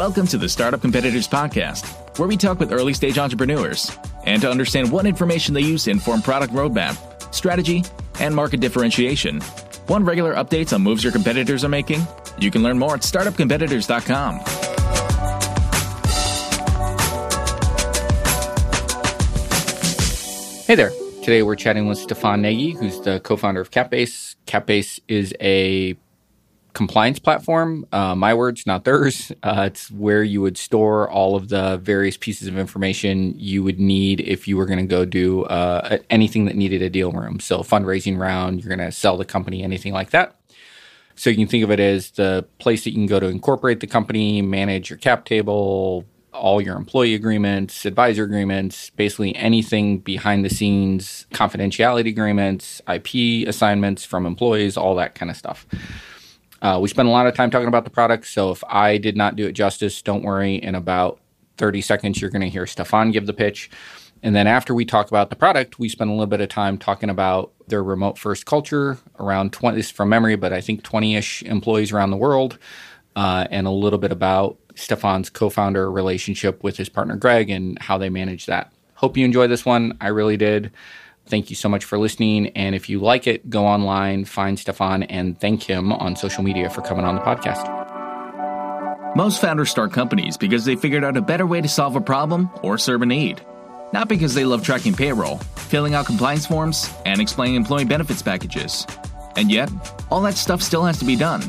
Welcome to the Startup Competitors Podcast, where we talk with early-stage entrepreneurs and to understand what information they use to inform product roadmap, strategy, and market differentiation. Want regular updates on moves your competitors are making? You can learn more at StartupCompetitors.com. Hey there. Today we're chatting with Stefan Nagy, who's the co-founder of CapBase. CapBase is a compliance platform, my words, not theirs. It's where you would store all of the various pieces of information you would need if you were going to go do anything that needed a deal room. So fundraising round, you're going to sell the company, anything like that. So you can think of it as the place that you can go to incorporate the company, manage your cap table, all your employee agreements, advisor agreements, basically anything behind the scenes, confidentiality agreements, IP assignments from employees, all that kind of stuff. We spend a lot of time talking about the product, so if I did not do it justice, don't worry. In about 30 seconds, you're going to hear Stefan give the pitch. And then after we talk about the product, we spend a little bit of time talking about their remote-first culture, around 20, this is from memory, but I think 20-ish employees around the world, and a little bit about Stefan's co-founder relationship with his partner, Greg, and how they manage that. Hope you enjoy this one. I really did. Thank you so much for listening. And if you like it, go online, find Stefan, and thank him on social media for coming on the podcast. Most founders start companies because they figured out a better way to solve a problem or serve a need. Not because they love tracking payroll, filling out compliance forms, and explaining employee benefits packages. And yet, all that stuff still has to be done.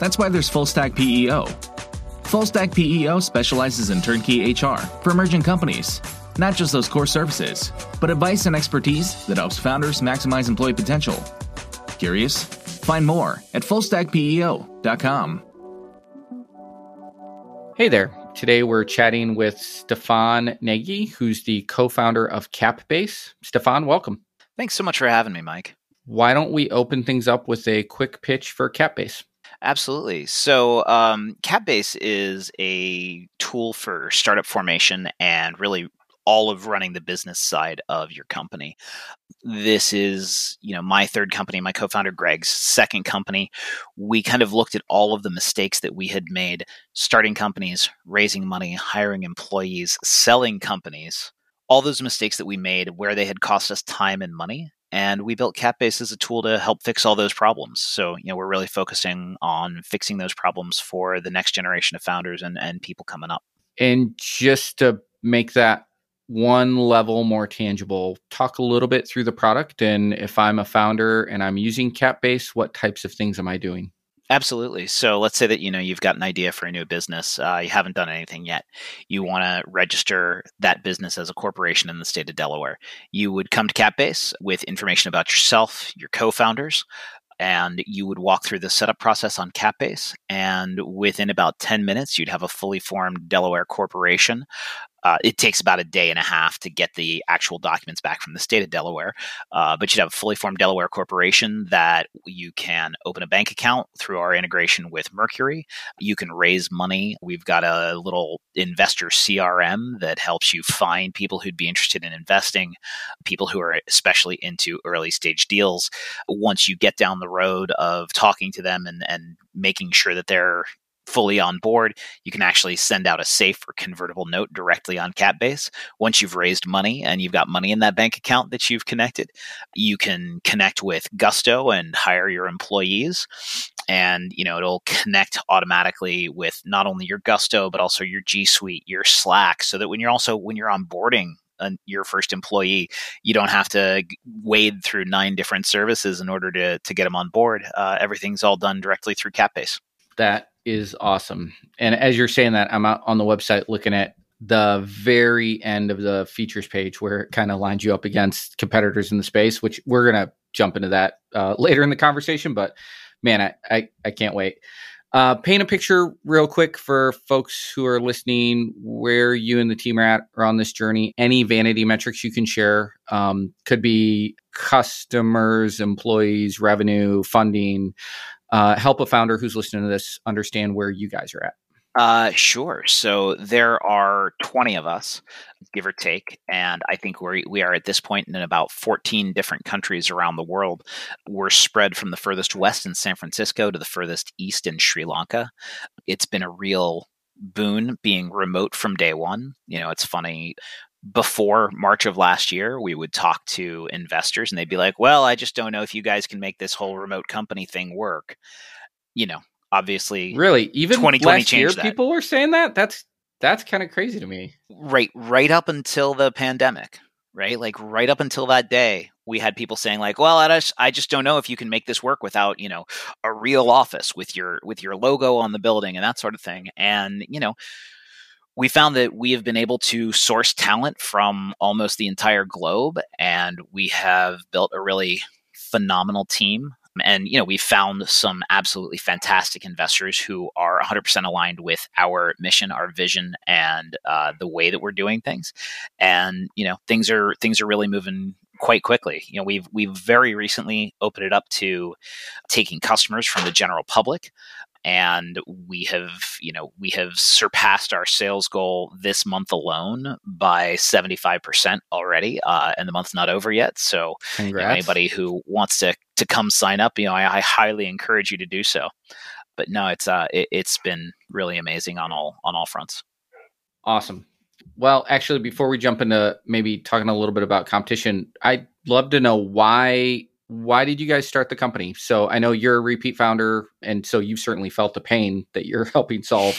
That's why there's Fullstack PEO. Fullstack PEO specializes in turnkey HR for emerging companies. Not just those core services, but advice and expertise that helps founders maximize employee potential. Curious? Find more at fullstackpeo.com. Hey there. Today we're chatting with Stefan Nagy, who's the co-founder of CapBase. Stefan, welcome. Thanks so much for having me, Mike. Why don't we open things up with a quick pitch for CapBase? Absolutely. So CapBase is a tool for startup formation and really all of running the business side of your company. This is, my third company, my co-founder Greg's second company. We kind of looked at all of the mistakes that we had made starting companies, raising money, hiring employees, selling companies, all those mistakes that we made where they had cost us time and money. And we built CapBase as a tool to help fix all those problems. So, we're really focusing on fixing those problems for the next generation of founders and people coming up. And just to make that one level more tangible, talk a little bit through the product. And if I'm a founder and I'm using CapBase, what types of things am I doing? Absolutely. So let's say that, you've got an idea for a new business. You haven't done anything yet. You want to register that business as a corporation in the state of Delaware. You would come to CapBase with information about yourself, your co-founders, and you would walk through the setup process on CapBase. And within about 10 minutes, you'd have a fully formed Delaware corporation. It takes about a day and a half to get the actual documents back from the state of Delaware, but you'd have a fully formed Delaware corporation that you can open a bank account through our integration with Mercury. You can raise money. We've got a little investor CRM that helps you find people who'd be interested in investing, people who are especially into early stage deals. Once you get down the road of talking to them and making sure that they're fully on board, you can actually send out a SAFE or convertible note directly on CapBase. Once you've raised money and you've got money in that bank account that you've connected, you can connect with Gusto and hire your employees. And, it'll connect automatically with not only your Gusto, but also your G Suite, your Slack, so that when you're onboarding your first employee, you don't have to wade through 9 different services in order to get them on board. Everything's all done directly through CapBase. That is awesome. And as you're saying that, I'm out on the website looking at the very end of the features page where it kind of lines you up against competitors in the space, which we're going to jump into that later in the conversation. But man, I can't wait. Paint a picture real quick for folks who are listening, where you and the team are at or on this journey. Any vanity metrics you can share, could be customers, employees, revenue, funding. Help a founder who's listening to this understand where you guys are at. Sure. So there are 20 of us, give or take. And I think we are at this point in about 14 different countries around the world. We're spread from the furthest west in San Francisco to the furthest east in Sri Lanka. It's been a real boon being remote from day one. You know, it's funny. Before March of last year, we would talk to investors and they'd be like, well, I just don't know if you guys can make this whole remote company thing work. You know, obviously, really, even 2020 last year, people were saying that. That's kind of crazy to me. Right up until the pandemic, right? Like right up until that day, we had people saying like, well, I just don't know if you can make this work without, you know, a real office with your logo on the building and that sort of thing. And, you know, we found that we have been able to source talent from almost the entire globe, and we have built a really phenomenal team. And, you know, we found some absolutely fantastic investors who are 100% aligned with our mission, our vision, and the way that we're doing things. And, you know, things are really moving quite quickly. You know, we've very recently opened it up to taking customers from the general public. And we have surpassed our sales goal this month alone by 75% already, and the month's not over yet. So, you know, anybody who wants to come sign up, you know, I highly encourage you to do so. But no, it's been really amazing on all fronts. Awesome. Well, actually, before we jump into maybe talking a little bit about competition, I'd love to know why did you guys start the company? So I know you're a repeat founder, and so you've certainly felt the pain that you're helping solve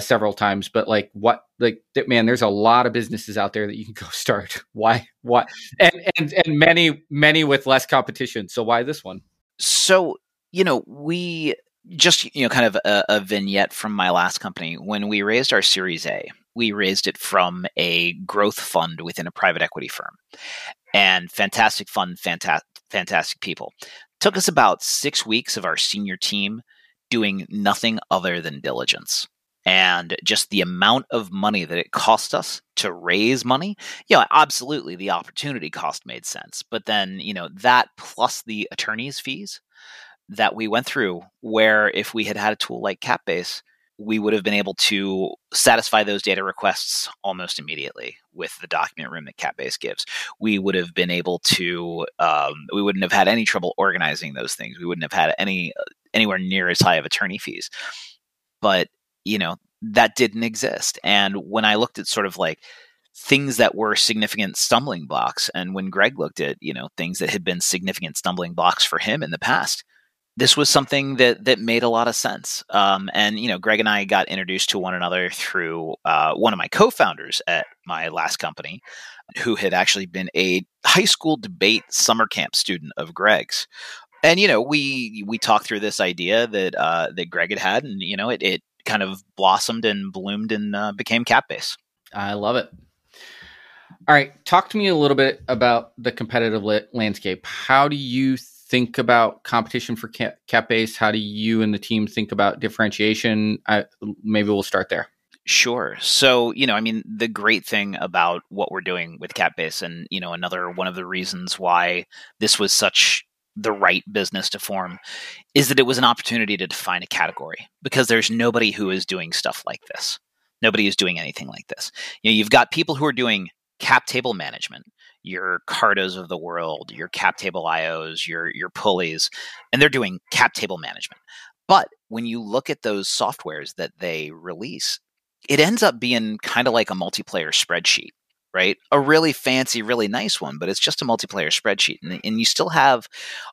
several times. But like, man, there's a lot of businesses out there that you can go start. Why? And many with less competition. So why this one? So, you know, we just, you know, kind of a vignette from my last company. When we raised our Series A, we raised it from a growth fund within a private equity firm, and fantastic fund, fantastic people. Took us about 6 weeks of our senior team doing nothing other than diligence. And just the amount of money that it cost us to raise money, you know, absolutely the opportunity cost made sense. But then, you know, that plus the attorney's fees that we went through, where if we had a tool like CapBase, we would have been able to satisfy those data requests almost immediately with the document room that CapBase gives. We would have been able to, we wouldn't have had any trouble organizing those things. We wouldn't have had anywhere near as high of attorney fees. But, you know, that didn't exist. And when I looked at sort of like things that were significant stumbling blocks, and when Greg looked at, you know, things that had been significant stumbling blocks for him in the past, this was something that made a lot of sense. And, you know, Greg and I got introduced to one another through one of my co-founders at my last company, who had actually been a high school debate summer camp student of Greg's. And, you know, we talked through this idea that Greg had, and, you know, it kind of blossomed and bloomed and became CapBase. I love it. All right. Talk to me a little bit about the competitive landscape. How do you think about competition for CapBase? How do you and the team think about differentiation? Maybe we'll start there. Sure. So, you know, I mean, the great thing about what we're doing with CapBase, and, you know, another one of the reasons why this was such the right business to form, is that it was an opportunity to define a category, because there's nobody who is doing stuff like this. Nobody is doing anything like this. You know, you've got people who are doing cap table management, your Cardos of the world, your cap table IOs, your Pulleys, and they're doing cap table management. But when you look at those softwares that they release, it ends up being kind of like a multiplayer spreadsheet, right? A really fancy, really nice one, but it's just a multiplayer spreadsheet. And you still have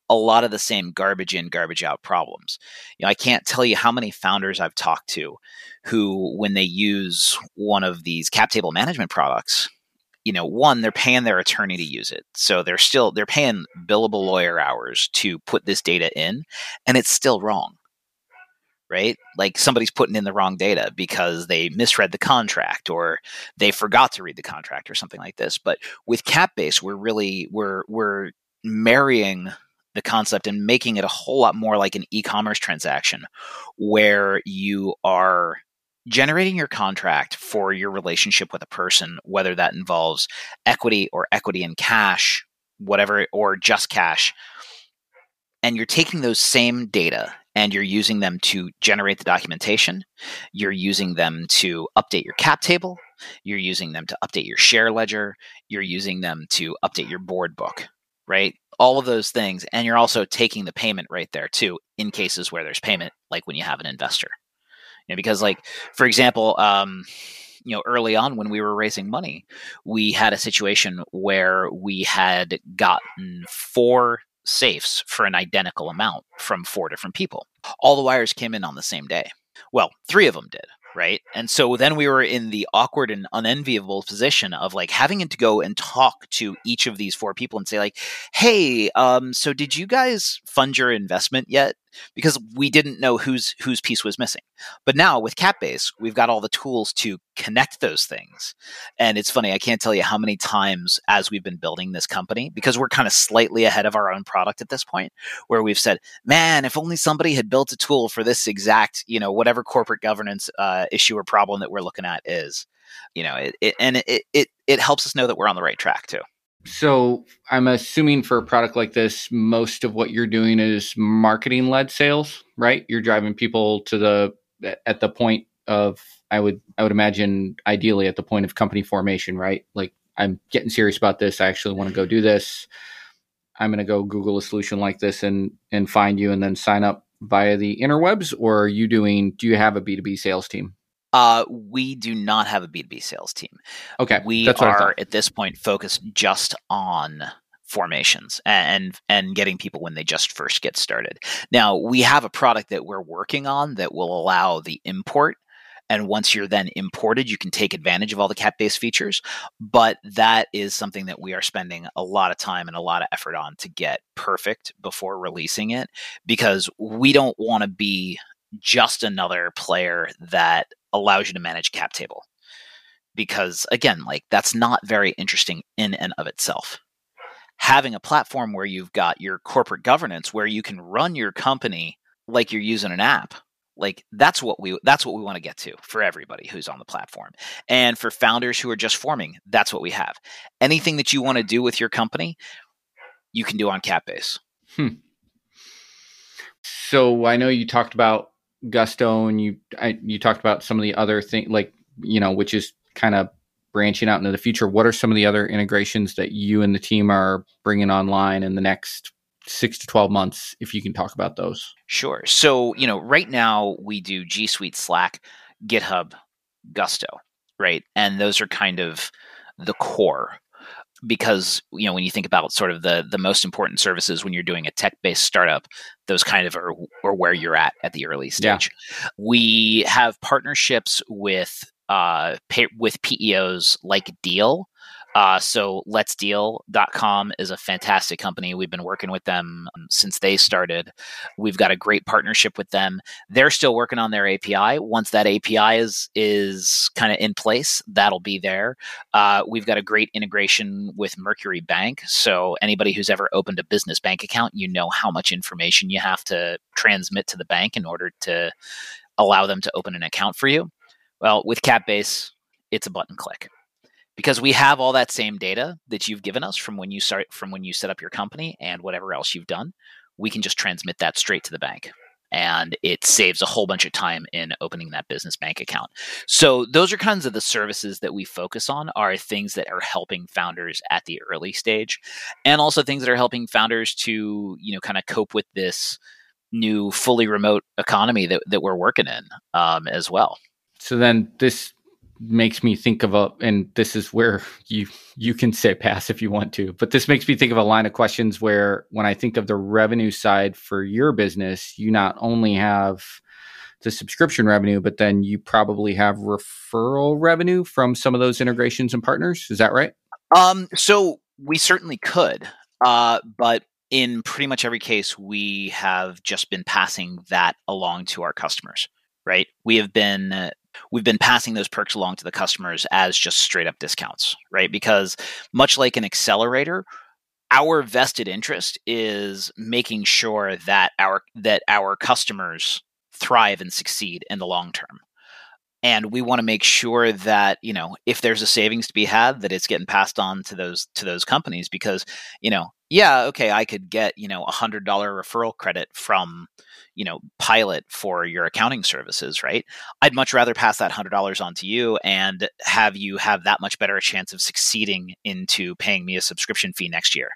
a lot of the same garbage in, garbage out problems. You know, I can't tell you how many founders I've talked to who, when they use one of these cap table management products, you know, one, they're paying their attorney to use it. So they're paying billable lawyer hours to put this data in, and it's still wrong, right? Like somebody's putting in the wrong data because they misread the contract, or they forgot to read the contract, or something like this. But with CapBase, we're marrying the concept and making it a whole lot more like an e-commerce transaction, where you are generating your contract for your relationship with a person, whether that involves equity or equity in cash, whatever, or just cash. And you're taking those same data and you're using them to generate the documentation. You're using them to update your cap table. You're using them to update your share ledger. You're using them to update your board book, right? All of those things. And you're also taking the payment right there too, in cases where there's payment, like when you have an investor. because like, for example, you know, early on when we were raising money, we had a situation where we had gotten 4 safes for an identical amount from 4 different people. All the wires came in on the same day. Well, 3 of them did. Right. And so then we were in the awkward and unenviable position of like having to go and talk to each of these 4 people and say like, hey, so did you guys fund your investment yet? Because we didn't know whose piece was missing. But now with CapBase, we've got all the tools to connect those things. And it's funny, I can't tell you how many times as we've been building this company, because we're kind of slightly ahead of our own product at this point, where we've said, man, if only somebody had built a tool for this exact, you know, whatever corporate governance issue or problem that we're looking at is, you know, it helps us know that we're on the right track too. So I'm assuming for a product like this, most of what you're doing is marketing-led sales, right? You're driving people to at the point of, I would imagine ideally at the point of company formation, right? Like, I'm getting serious about this. I actually want to go do this. I'm going to go Google a solution like this and find you and then sign up via the interwebs. Or are you doing, do you have a B2B sales team? We do not have a B2B sales team. Okay, we are at this point focused just on formations and getting people when they just first get started. Now, we have a product that we're working on that will allow the import. And once you're then imported, you can take advantage of all the CapBase features. But that is something that we are spending a lot of time and a lot of effort on to get perfect before releasing it, because we don't want to be just another player that allows you to manage cap table, because again, like, that's not very interesting in and of itself. Having a platform where you've got your corporate governance, where you can run your company like you're using an app, like that's what we want to get to for everybody who's on the platform. And for founders who are just forming, that's what we have. Anything that you want to do with your company, you can do on CapBase. So I know you talked about Gusto, and you talked about some of the other things, like, you know, which is kind of branching out into the future. What are some of the other integrations that you and the team are bringing online in the next 6 to 12 months, if you can talk about those? Sure. So, you know, right now we do G Suite, Slack, GitHub, Gusto, right? And those are kind of the core. Because, you know, when you think about sort of the most important services when you're doing a tech-based startup, those kind of are where you're at the early stage. Yeah. We have partnerships with PEOs like Deel. So Deel.com is a fantastic company. We've been working with them since they started. We've got a great partnership with them. They're still working on their API. Once that API is kind of in place, that'll be there. We've got a great integration with Mercury Bank. So anybody who's ever opened a business bank account, you know how much information you have to transmit to the bank in order to allow them to open an account for you. Well, with CapBase, it's a button click. Because we have all that same data that you've given us from when you set up your company and whatever else you've done, we can just transmit that straight to the bank. And it saves a whole bunch of time in opening that business bank account. So those are kinds of the services that we focus on, are things that are helping founders at the early stage, and also things that are helping founders to, you know, kind of cope with this new fully remote economy that we're working in as well. So then this makes me think of and this is where you can say pass if you want to, but this makes me think of a line of questions where, when I think of the revenue side for your business, you not only have the subscription revenue, but then you probably have referral revenue from some of those integrations and partners. Is that right? So we certainly could, but in pretty much every case, we have just been passing that along to our customers, right? We have been, we've been passing those perks along to the customers as just straight up discounts, right? Because much like an accelerator, our vested interest is making sure that our customers thrive and succeed in the long term. And we want to make sure that, you know, if there's a savings to be had, that it's getting passed on to those companies, because, you know, yeah, okay, I could get, you know, $100 referral credit from, you know, Pilot for your accounting services, right? I'd much rather pass that $100 on to you and have you have that much better a chance of succeeding into paying me a subscription fee next year.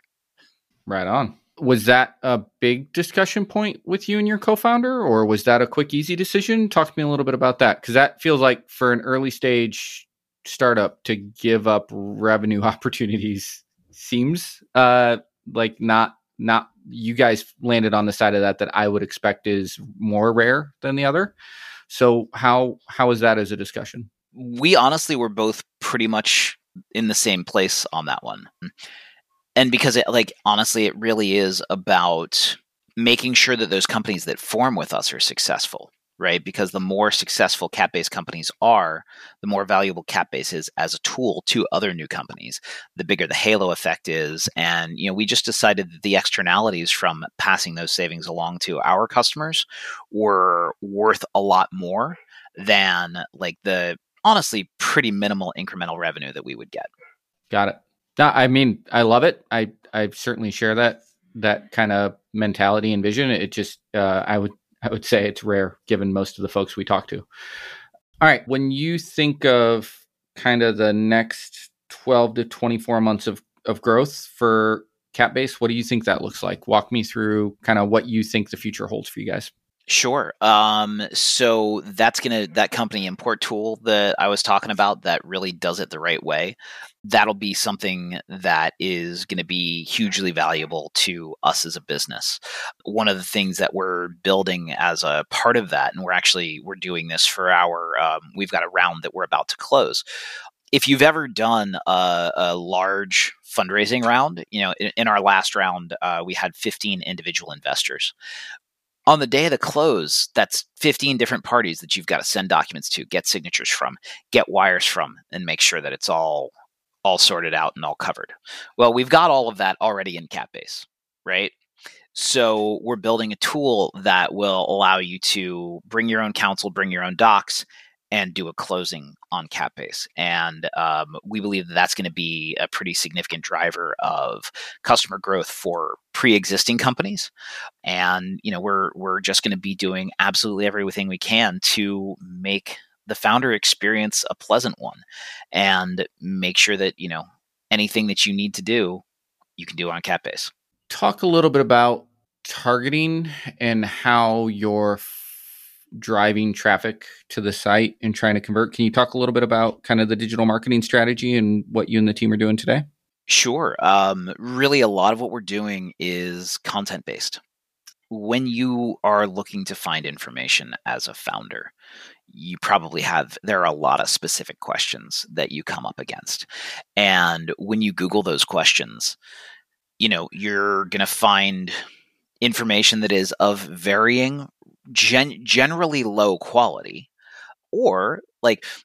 Right on. Was that a big discussion point with you and your co-founder, or was that a quick, easy decision? Talk to me a little bit about that, because that feels like for an early stage startup to give up revenue opportunities seems like not you guys landed on the side of that I would expect is more rare than the other. So how is that as a discussion? We honestly were both pretty much in the same place on that one. And because it really is about making sure that those companies that form with us are successful, right? Because the more successful CapBase companies are, the more valuable CapBase is as a tool to other new companies, the bigger the halo effect is. And, we just decided that the externalities from passing those savings along to our customers were worth a lot more than the honestly pretty minimal incremental revenue that we would get. Got it. No, I love it. I certainly share that kind of mentality and vision. It just, I would say it's rare given most of the folks we talk to. All right. When you think of kind of the next 12 to 24 months of growth for CapBase, what do you think that looks like? Walk me through kind of what you think the future holds for you guys. Sure. So that's that company import tool that I was talking about that really does it the right way. That'll be something that is going to be hugely valuable to us as a business. One of the things that we're building as a part of that, and we're doing this for we've got a round that we're about to close. If you've ever done a large fundraising round, in our last round, we had 15 individual investors. On the day of the close, that's 15 different parties that you've got to send documents to, get signatures from, get wires from, and make sure that it's all sorted out and all covered. Well, we've got all of that already in CapBase, right? So we're building a tool that will allow you to bring your own counsel, bring your own docs, and do a closing on CapBase. And we believe that's going to be a pretty significant driver of customer growth for pre-existing companies. And we're just going to be doing absolutely everything we can to make the founder experience a pleasant one and make sure that anything that you need to do, you can do on CapBase. Talk a little bit about targeting and how you're driving traffic to the site and trying to convert. Can you talk a little bit about kind of the digital marketing strategy and what you and the team are doing today? Sure. Really, a lot of what we're doing is content-based. When you are looking to find information as a founder, you probably there are a lot of specific questions that you come up against. And when you Google those questions, you're going to find information that is of varying generally low quality, or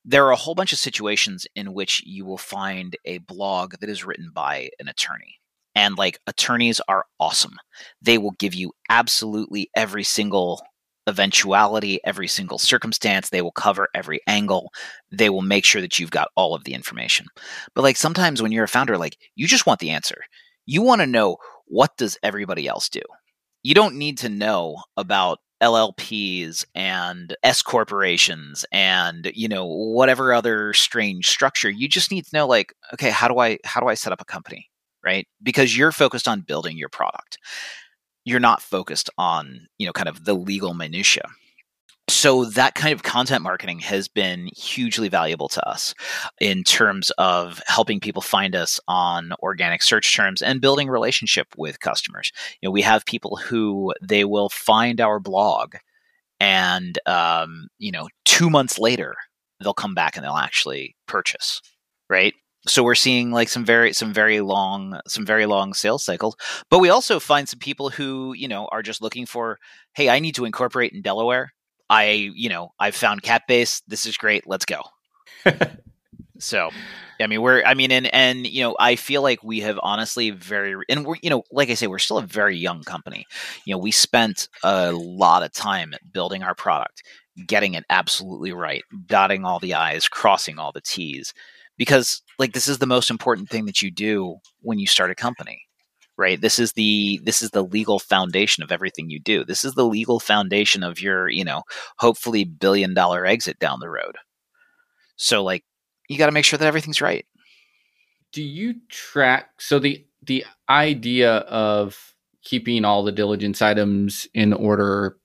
there are a whole bunch of situations in which you will find a blog that is written by an attorney, and attorneys are awesome. They will give you absolutely every single eventuality, every single circumstance. They will cover every angle. They will make sure that you've got all of the information. But sometimes when you're a founder, you just want the answer. You want to know, what does everybody else do? You don't need to know about LLPs and S corporations and, whatever other strange structure. You just need to know, okay, how do I set up a company, right? Because you're focused on building your product. You're not focused on, kind of the legal minutia. So that kind of content marketing has been hugely valuable to us in terms of helping people find us on organic search terms and building relationship with customers. We have people who they will find our blog and, 2 months later, they'll come back and they'll actually purchase, right? So we're seeing some very long sales cycles, but we also find some people who, are just looking for, hey, I need to incorporate in Delaware. I've found CapBase. This is great. Let's go. So, I feel like we have honestly we're still a very young company. We spent a lot of time building our product, getting it absolutely right, dotting all the I's, crossing all the T's, because this is the most important thing that you do when you start a company. Right. This is the legal foundation of everything you do. This is the legal foundation of your, hopefully $1 billion exit down the road. So you got to make sure that everything's right. Do you track? So the idea of keeping all the diligence items in order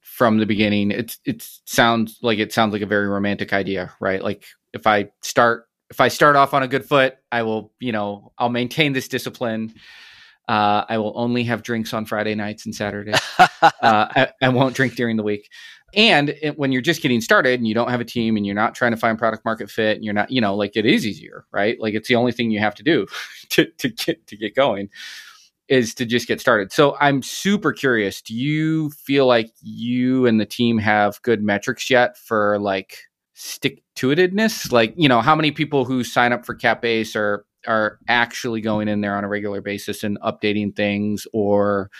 from the beginning. It sounds like a very romantic idea, right? Like if I start off on a good foot, I will, I'll maintain this discipline. I will only have drinks on Friday nights and Saturdays. I won't drink during the week. And when you're just getting started and you don't have a team and you're not trying to find product market fit and you're not, like it is easier, right? Like it's the only thing you have to do to get going is to just get started. So I'm super curious. Do you feel like you and the team have good metrics yet for like stick-to-itiveness? Like, how many people who sign up for CapBase are actually going in there on a regular basis and updating things, or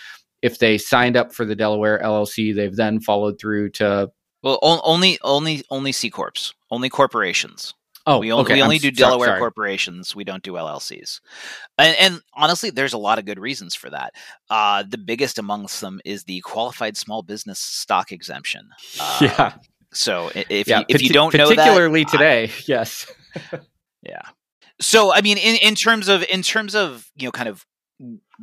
if they signed up for the Delaware LLC, they've then followed through to... Well, only C Corps, only corporations. Oh, We only do Delaware corporations. We don't do LLCs. And honestly, there's a lot of good reasons for that. The biggest amongst them is the qualified small business stock exemption. Yeah. So if you don't know that... Particularly today, yes. Yeah. So, I mean, in terms of, kind of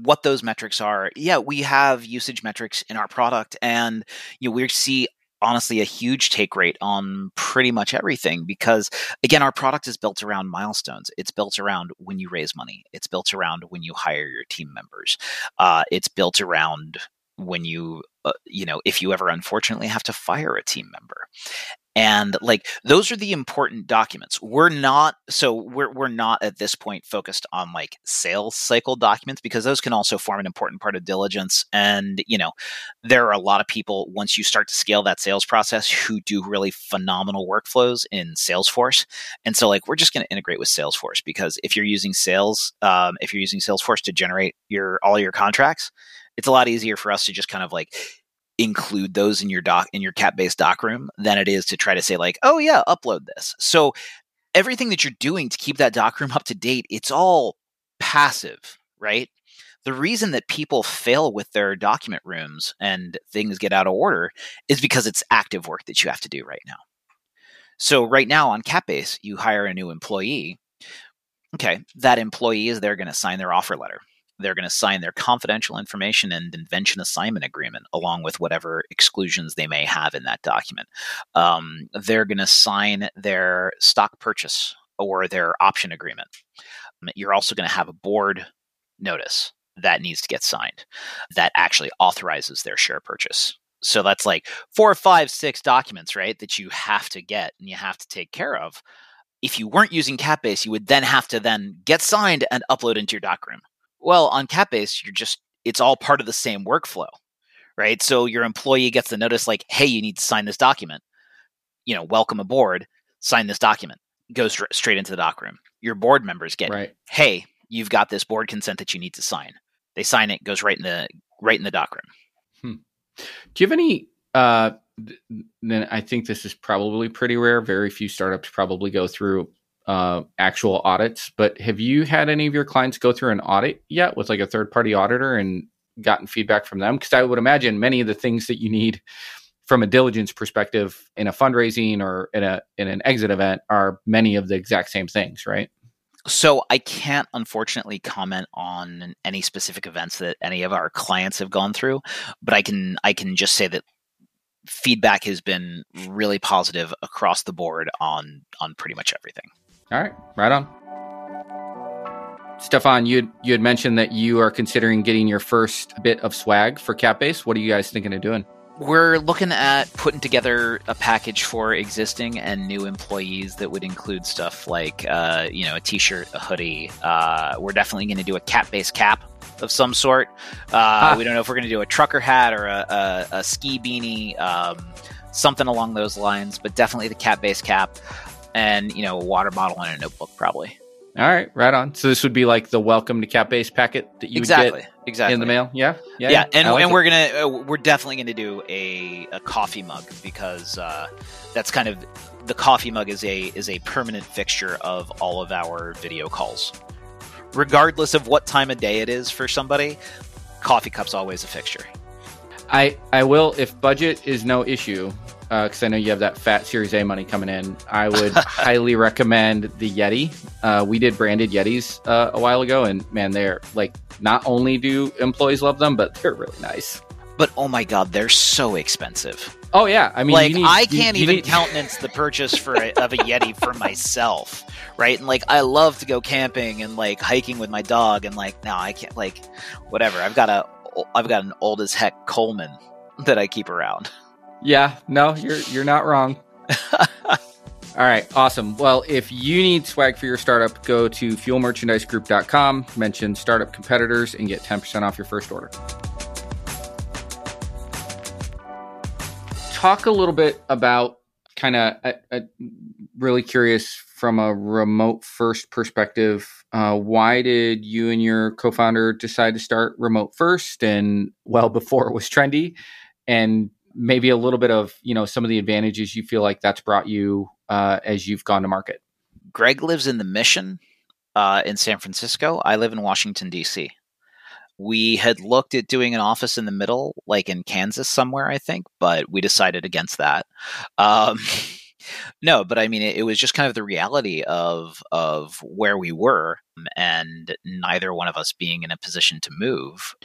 what those metrics are, yeah, we have usage metrics in our product, and we see honestly a huge take rate on pretty much everything because, again, our product is built around milestones. It's built around when you raise money. It's built around when you hire your team members. It's built around when you, if you ever unfortunately have to fire a team member. And like, those are the important documents. We're not at this point focused on like sales cycle documents, because those can also form an important part of diligence. And, there are a lot of people, once you start to scale that sales process, who do really phenomenal workflows in Salesforce. And so like, we're just going to integrate with Salesforce, because if you're using Salesforce to generate all your contracts, it's a lot easier for us to just kind of like include those in your doc, in your CapBase doc room, than it is to try to say like, oh yeah, upload this. So everything that you're doing to keep that doc room up to date, it's all passive, right? The reason that people fail with their document rooms and things get out of order is because it's active work that you have to do right now. So right now on CapBase, you hire a new employee. Okay, that employee is there going to sign their offer letter. They're going to sign their confidential information and invention assignment agreement, along with whatever exclusions they may have in that document. They're going to sign their stock purchase or their option agreement. You're also going to have a board notice that needs to get signed that actually authorizes their share purchase. So that's like 4, 5, 6 documents, right, that you have to get and you have to take care of. If you weren't using CapBase, you would then have to then get signed and upload into your doc room. Well, on CapBase, it's all part of the same workflow, right? So your employee gets the notice like, hey, you need to sign this document. Welcome aboard, sign this document. Goes straight into the doc room. Your board members get, right, hey, you've got this board consent that you need to sign. They sign it, goes right in the doc room. Do you have any, then I think this is probably pretty rare. Very few startups probably go through actual audits, but have you had any of your clients go through an audit yet with like a third-party auditor and gotten feedback from them? Because I would imagine many of the things that you need from a diligence perspective in a fundraising or in an exit event are many of the exact same things, right? So I can't, unfortunately, comment on any specific events that any of our clients have gone through, but I can just say that feedback has been really positive across the board on pretty much everything. All right, right on. Stefan, you had mentioned that you are considering getting your first bit of swag for CapBase. What are you guys thinking of doing? We're looking at putting together a package for existing and new employees that would include stuff like, a T-shirt, a hoodie. We're definitely going to do a CapBase cap of some sort. We don't know if we're going to do a trucker hat or a ski beanie, something along those lines, but definitely the CapBase cap. And, a water bottle and a notebook, probably. All right. Right on. So this would be like the welcome to CapBase packet that you would get in the mail. Yeah. Yeah. Yeah. And, like, and we're definitely going to do a coffee mug, because that's kind of, the coffee mug is a permanent fixture of all of our video calls. Regardless of what time of day it is for somebody, coffee cup's always a fixture. I will, if budget is no issue, because I know you have that fat Series A money coming in, I would highly recommend the Yeti. We did branded Yetis a while ago, and man, they're like, not only do employees love them, but they're really nice. But oh my God, they're so expensive. Oh yeah, I mean, like I can't even countenance the purchase of a Yeti for myself, right? And like, I love to go camping and like hiking with my dog, and like, no, I can't. Like, whatever. I've got an old as heck Coleman that I keep around. Yeah, no, you're not wrong. All right, awesome. Well, if you need swag for your startup, go to fuelmerchandisegroup.com, mention Startup Competitors, and get 10% off your first order. Talk a little bit about kind of really curious from a remote first perspective. Why did you and your co-founder decide to start remote first and well before it was trendy, and maybe a little bit of, you know, some of the advantages you feel like that's brought you as you've gone to market? Greg lives in the Mission in San Francisco. I live in Washington, D.C. We had looked at doing an office in the middle, like in Kansas somewhere, I think, but we decided against that. No, but I mean, it was just kind of the reality of where we were, and neither one of us being in a position to move.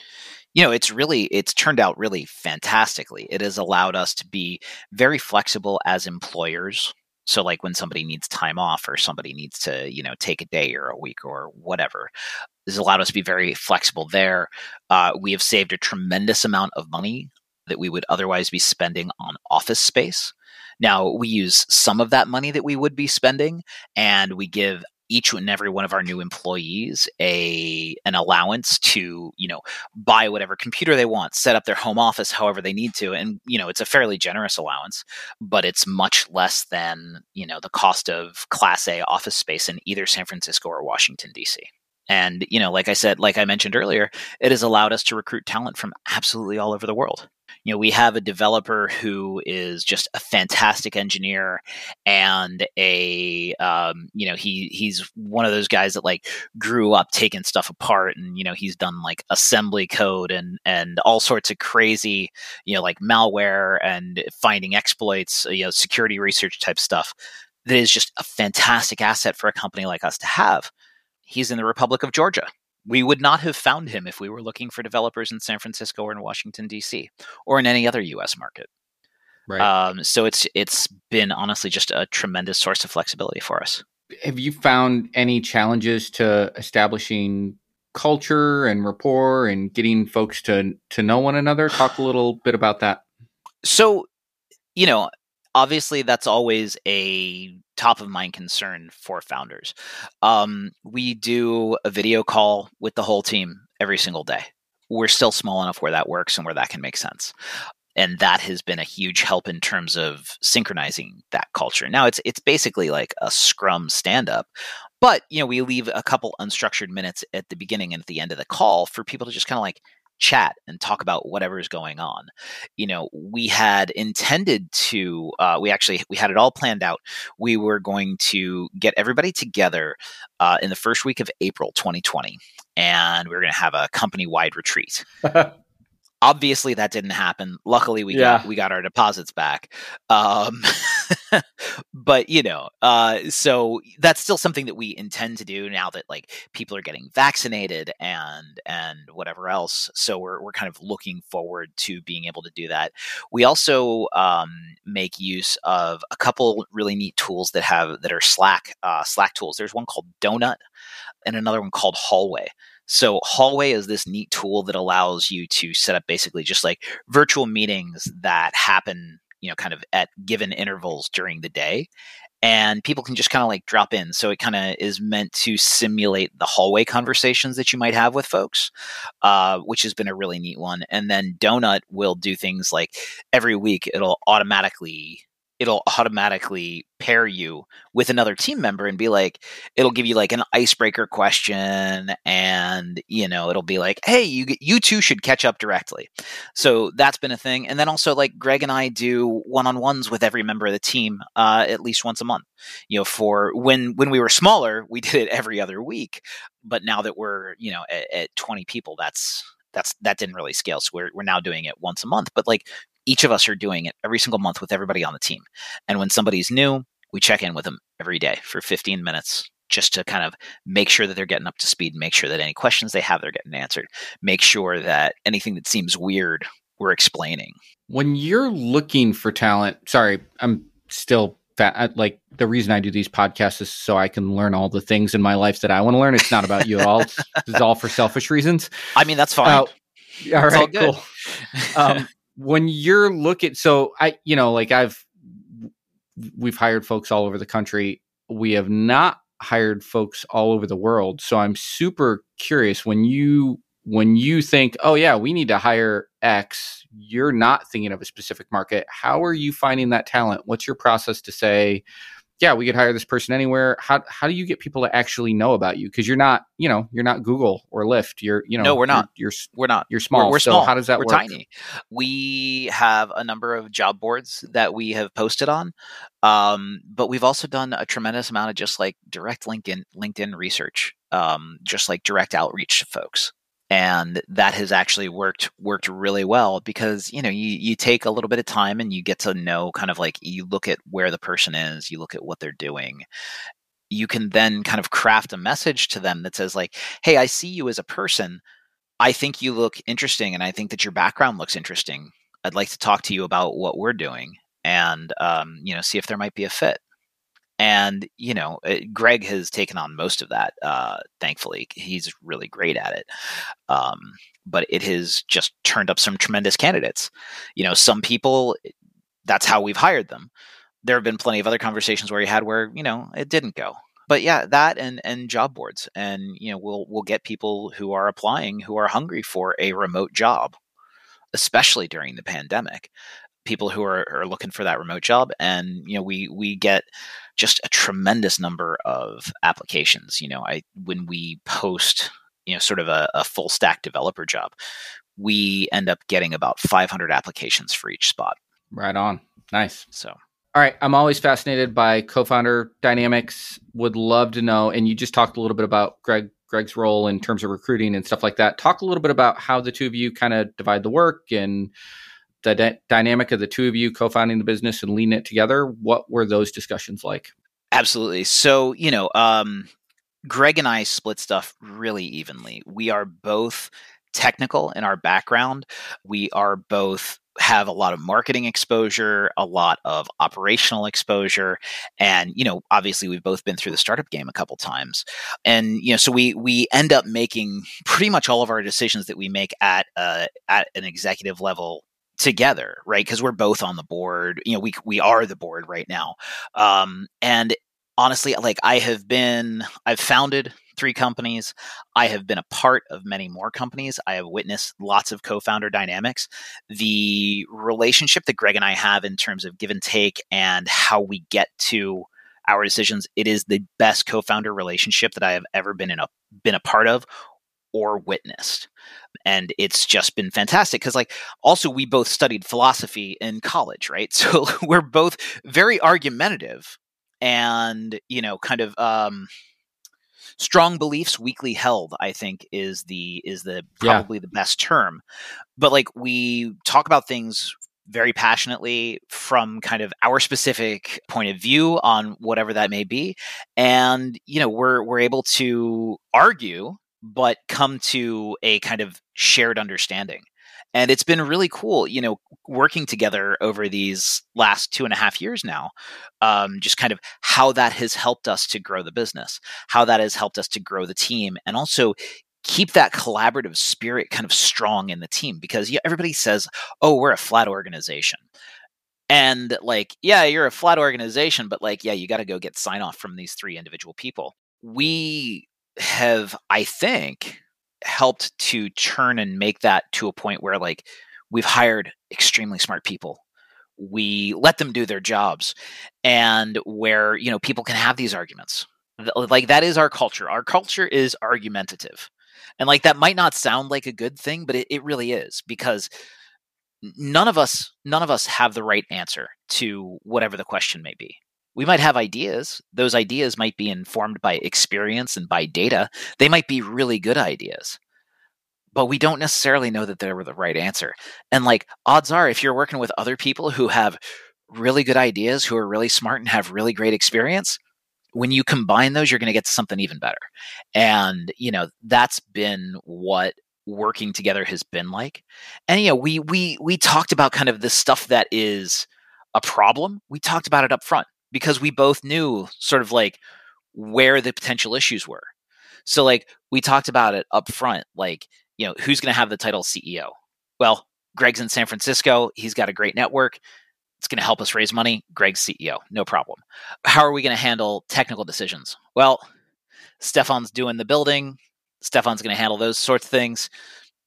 You know, it's turned out really fantastically. It has allowed us to be very flexible as employers. So like when somebody needs time off or somebody needs to, you know, take a day or a week or whatever, this allowed us to be very flexible there. We have saved a tremendous amount of money that we would otherwise be spending on office space. Now, we use some of that money that we would be spending, and we give each and every one of our new employees an allowance to, you know, buy whatever computer they want, set up their home office however they need to. And, you know, it's a fairly generous allowance, but it's much less than, you know, the cost of Class A office space in either San Francisco or Washington, D.C. And, you know, like I mentioned earlier, it has allowed us to recruit talent from absolutely all over the world. You know, we have a developer who is just a fantastic engineer, and you know, he's one of those guys that like grew up taking stuff apart, and, you know, he's done like assembly code and all sorts of crazy, you know, like malware and finding exploits, you know, security research type stuff that is just a fantastic asset for a company like us to have. He's in the Republic of Georgia. We would not have found him if we were looking for developers in San Francisco or in Washington, D.C. or in any other U.S. market. Right. So it's been honestly just a tremendous source of flexibility for us. Have you found any challenges to establishing culture and rapport and getting folks to know one another? Talk a little bit about that. So, you know, obviously that's always a top of mind concern for founders. We do a video call with the whole team every single day. We're still small enough where that works and where that can make sense. And that has been a huge help in terms of synchronizing that culture. Now it's basically like a Scrum stand-up, but, you know, we leave a couple unstructured minutes at the beginning and at the end of the call for people to just kind of like chat and talk about whatever is going on. You know, we had intended to, we had it all planned out. We were going to get everybody together in the first week of April 2020, and we were going to have a company-wide retreat. Obviously, that didn't happen. Luckily, we got our deposits back. But, you know, so that's still something that we intend to do now that like people are getting vaccinated and whatever else. So we're kind of looking forward to being able to do that. We also make use of a couple really neat tools that are Slack tools. There's one called Donut and another one called Hallway. So Hallway is this neat tool that allows you to set up basically just like virtual meetings that happen, you know, kind of at given intervals during the day, and people can just kind of like drop in. So it kind of is meant to simulate the hallway conversations that you might have with folks, which has been a really neat one. And then Donut will do things like every week it'll automatically pair you with another team member and be like, it'll give you like an icebreaker question, and, you know, it'll be like, hey, you two should catch up directly. So that's been a thing. And then also like Greg and I do one-on-ones with every member of the team at least once a month. You know, for when we were smaller, we did it every other week, but now that we're, you know, at 20 people, that didn't really scale. So we're now doing it once a month, but like each of us are doing it every single month with everybody on the team. And when somebody's new, we check in with them every day for 15 minutes just to kind of make sure that they're getting up to speed, make sure that any questions they have, they're getting answered, make sure that anything that seems weird, we're explaining. When you're looking for talent, sorry, I'm still like the reason I do these podcasts is so I can learn all the things in my life that I want to learn. It's not about you at all. It's all for selfish reasons. I mean, that's fine. All right, cool. When you're looking, so I, you know, like we've hired folks all over the country. We have not hired folks all over the world. So I'm super curious when you think, oh yeah, we need to hire X, you're not thinking of a specific market. How are you finding that talent? What's your process to say, yeah, we could hire this person anywhere? How do you get people to actually know about you? Because you're not Google or Lyft. No, we're not. We're not. You're small. We're small. How does that work? We're tiny. We have a number of job boards that we have posted on, but we've also done a tremendous amount of just like direct LinkedIn research, just like direct outreach to folks. And that has actually worked really well because, you know, you take a little bit of time and you get to know kind of like you look at where the person is, you look at what they're doing. You can then kind of craft a message to them that says like, hey, I see you as a person. I think you look interesting and I think that your background looks interesting. I'd like to talk to you about what we're doing and, you know, see if there might be a fit. And, you know, Greg has taken on most of that, thankfully. He's really great at it. But it has just turned up some tremendous candidates. You know, some people, that's how we've hired them. There have been plenty of other conversations where, you know, it didn't go. But yeah, that and job boards. And, you know, we'll get people who are applying who are hungry for a remote job, especially during the pandemic. People who are looking for that remote job. And, you know, we get just a tremendous number of applications. You know, when we post, you know, sort of a full stack developer job, we end up getting about 500 applications for each spot. Right on. Nice. So, all right. I'm always fascinated by co-founder dynamics. Would love to know. And you just talked a little bit about Greg's role in terms of recruiting and stuff like that. Talk a little bit about how the two of you kind of divide the work and the dynamic of the two of you co-founding the business and leading it together. What were those discussions like? Absolutely. So, you know, Greg and I split stuff really evenly. We are both technical in our background. We are both have a lot of marketing exposure, a lot of operational exposure. And, you know, obviously we've both been through the startup game a couple times. And, you know, so we end up making pretty much all of our decisions that we make at an executive level together, right? Because we're both on the board. You know, we are the board right now. And honestly, like I've founded 3 companies. I have been a part of many more companies. I have witnessed lots of co-founder dynamics. The relationship that Greg and I have in terms of give and take and how we get to our decisions, it is the best co-founder relationship that I have ever been been a part of or witnessed. And it's just been fantastic because like also we both studied philosophy in college, right? So we're both very argumentative and, you know, kind of strong beliefs weakly held, I think is the probably the best term. But like we talk about things very passionately from kind of our specific point of view on whatever that may be. And, you know, we're able to argue but come to a kind of shared understanding. And it's been really cool, you know, working together over these last 2.5 years now, just kind of how that has helped us to grow the business, how that has helped us to grow the team, and also keep that collaborative spirit kind of strong in the team. Because everybody says, oh, we're a flat organization. And like, yeah, you're a flat organization, but like, yeah, you got to go get sign off from these 3 individual people. We have, I think, helped to turn and make that to a point where like we've hired extremely smart people. We let them do their jobs and where, you know, people can have these arguments. Like that is our culture. Our culture is argumentative. And like that might not sound like a good thing, but it really is because none of us have the right answer to whatever the question may be. We might have ideas. Those ideas might be informed by experience and by data. They might be really good ideas. but we don't necessarily know that they were the right answer. And like, odds are, if you're working with other people who have really good ideas, who are really smart and have really great experience, when you combine those, you're going to get to something even better. And, you know, that's been what working together has been like. And, you know, we talked about kind of the stuff that is a problem. We talked about it up front because we both knew sort of like where the potential issues were. So like, we talked about it up front, like, you know, who's going to have the title CEO? Well, Greg's in San Francisco. He's got a great network. It's going to help us raise money. Greg's CEO, no problem. How are we going to handle technical decisions? Well, Stefan's doing the building. Stefan's going to handle those sorts of things.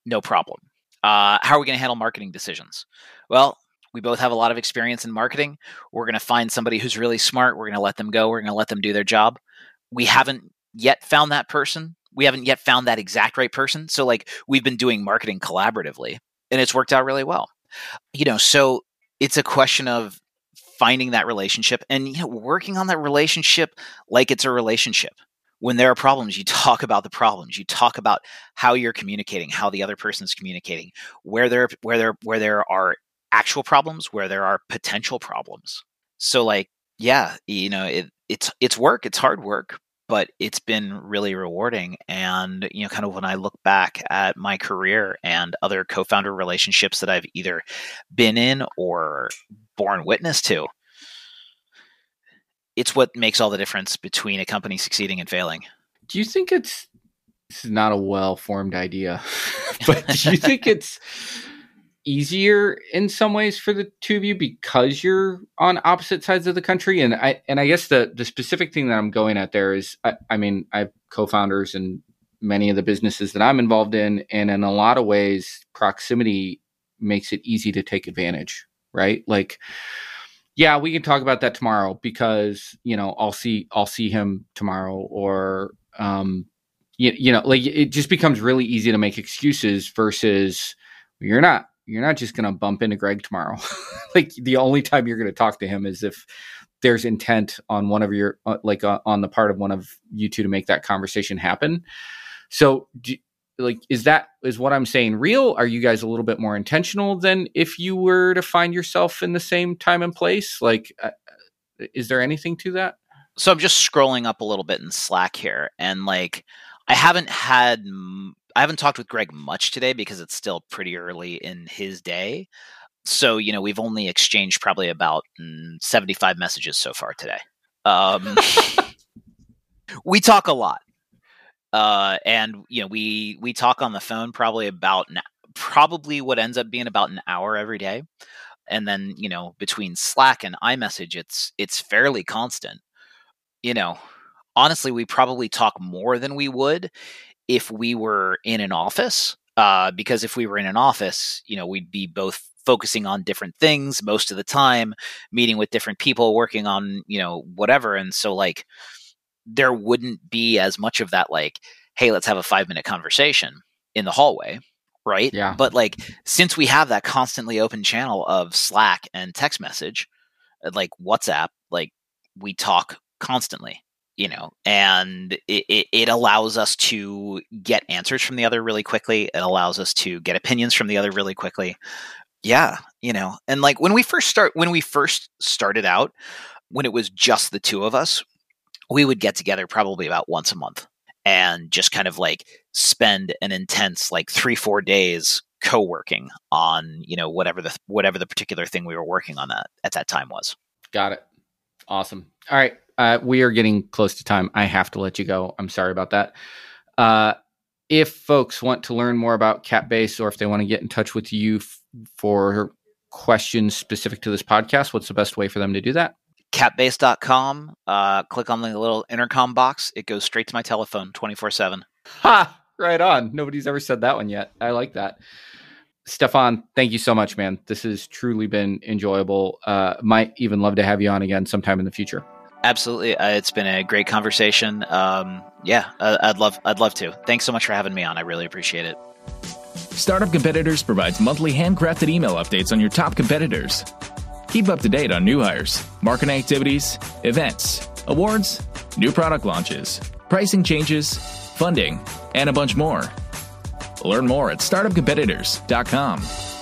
No problem. How are we going to handle marketing decisions? Well, we both have a lot of experience in marketing. We're going to find somebody who's really smart. We're going to let them go. We're going to let them do their job. We haven't yet found that person. We haven't yet found that exact right person. So like, we've been doing marketing collaboratively and it's worked out really well. You know, so it's a question of finding that relationship and, you know, working on that relationship like it's a relationship. When there are problems, you talk about the problems. You talk about how you're communicating, how the other person's communicating, where there are actual problems, where there are potential problems. So like, yeah, you know, it's work, it's hard work, but it's been really rewarding. And, you know, kind of when I look back at my career and other co-founder relationships that I've either been in or borne witness to, it's what makes all the difference between a company succeeding and failing. Do you think it's, this is not a well-formed idea, but do you think it's easier in some ways for the two of you because you're on opposite sides of the country? And I guess the specific thing that I'm going at there is, I mean, I have co-founders in many of the businesses that I'm involved in. And in a lot of ways, proximity makes it easy to take advantage, right? Like, yeah, we can talk about that tomorrow because, you know, I'll see him tomorrow, or, you know, like it just becomes really easy to make excuses versus you're not just going to bump into Greg tomorrow. Like the only time you're going to talk to him is if there's intent on one of your, like on the part of one of you two to make that conversation happen. So like, is what I'm saying real? Are you guys a little bit more intentional than if you were to find yourself in the same time and place? Like, is there anything to that? So I'm just scrolling up a little bit in Slack here. And like, I haven't talked with Greg much today because it's still pretty early in his day. So, you know, we've only exchanged probably about 75 messages so far today. We talk a lot. And, you know, we talk on the phone probably what ends up being about an hour every day. And then, you know, between Slack and iMessage, it's fairly constant. You know, honestly, we probably talk more than we would if we were in an office, because if we were in an office, you know, we'd be both focusing on different things most of the time, meeting with different people, working on, you know, whatever. And so like, there wouldn't be as much of that, like, hey, let's have a 5-minute conversation in the hallway. Right. Yeah. But like, since we have that constantly open channel of Slack and text message, like WhatsApp, like we talk constantly. You know, and it allows us to get answers from the other really quickly. It allows us to get opinions from the other really quickly. Yeah, you know, and like when we first started out, when it was just the two of us, we would get together probably about once a month and just kind of like spend an intense like 3-4 days co-working on, you know, whatever the particular thing we were working on that at that time was. Got it. Awesome. All right. We are getting close to time. I have to let you go. I'm sorry about that. If folks want to learn more about CapBase, or if they want to get in touch with you for questions specific to this podcast, what's the best way for them to do that? CapBase.com. Click on the little intercom box. It goes straight to my telephone 24/7. Ha! Right on. Nobody's ever said that one yet. I like that. Stefan, thank you so much, man. This has truly been enjoyable. Might even love to have you on again sometime in the future. Absolutely. It's been a great conversation. I'd love to. Thanks so much for having me on. I really appreciate it. Startup Competitors provides monthly handcrafted email updates on your top competitors. Keep up to date on new hires, marketing activities, events, awards, new product launches, pricing changes, funding, and a bunch more. Learn more at StartupCompetitors.com.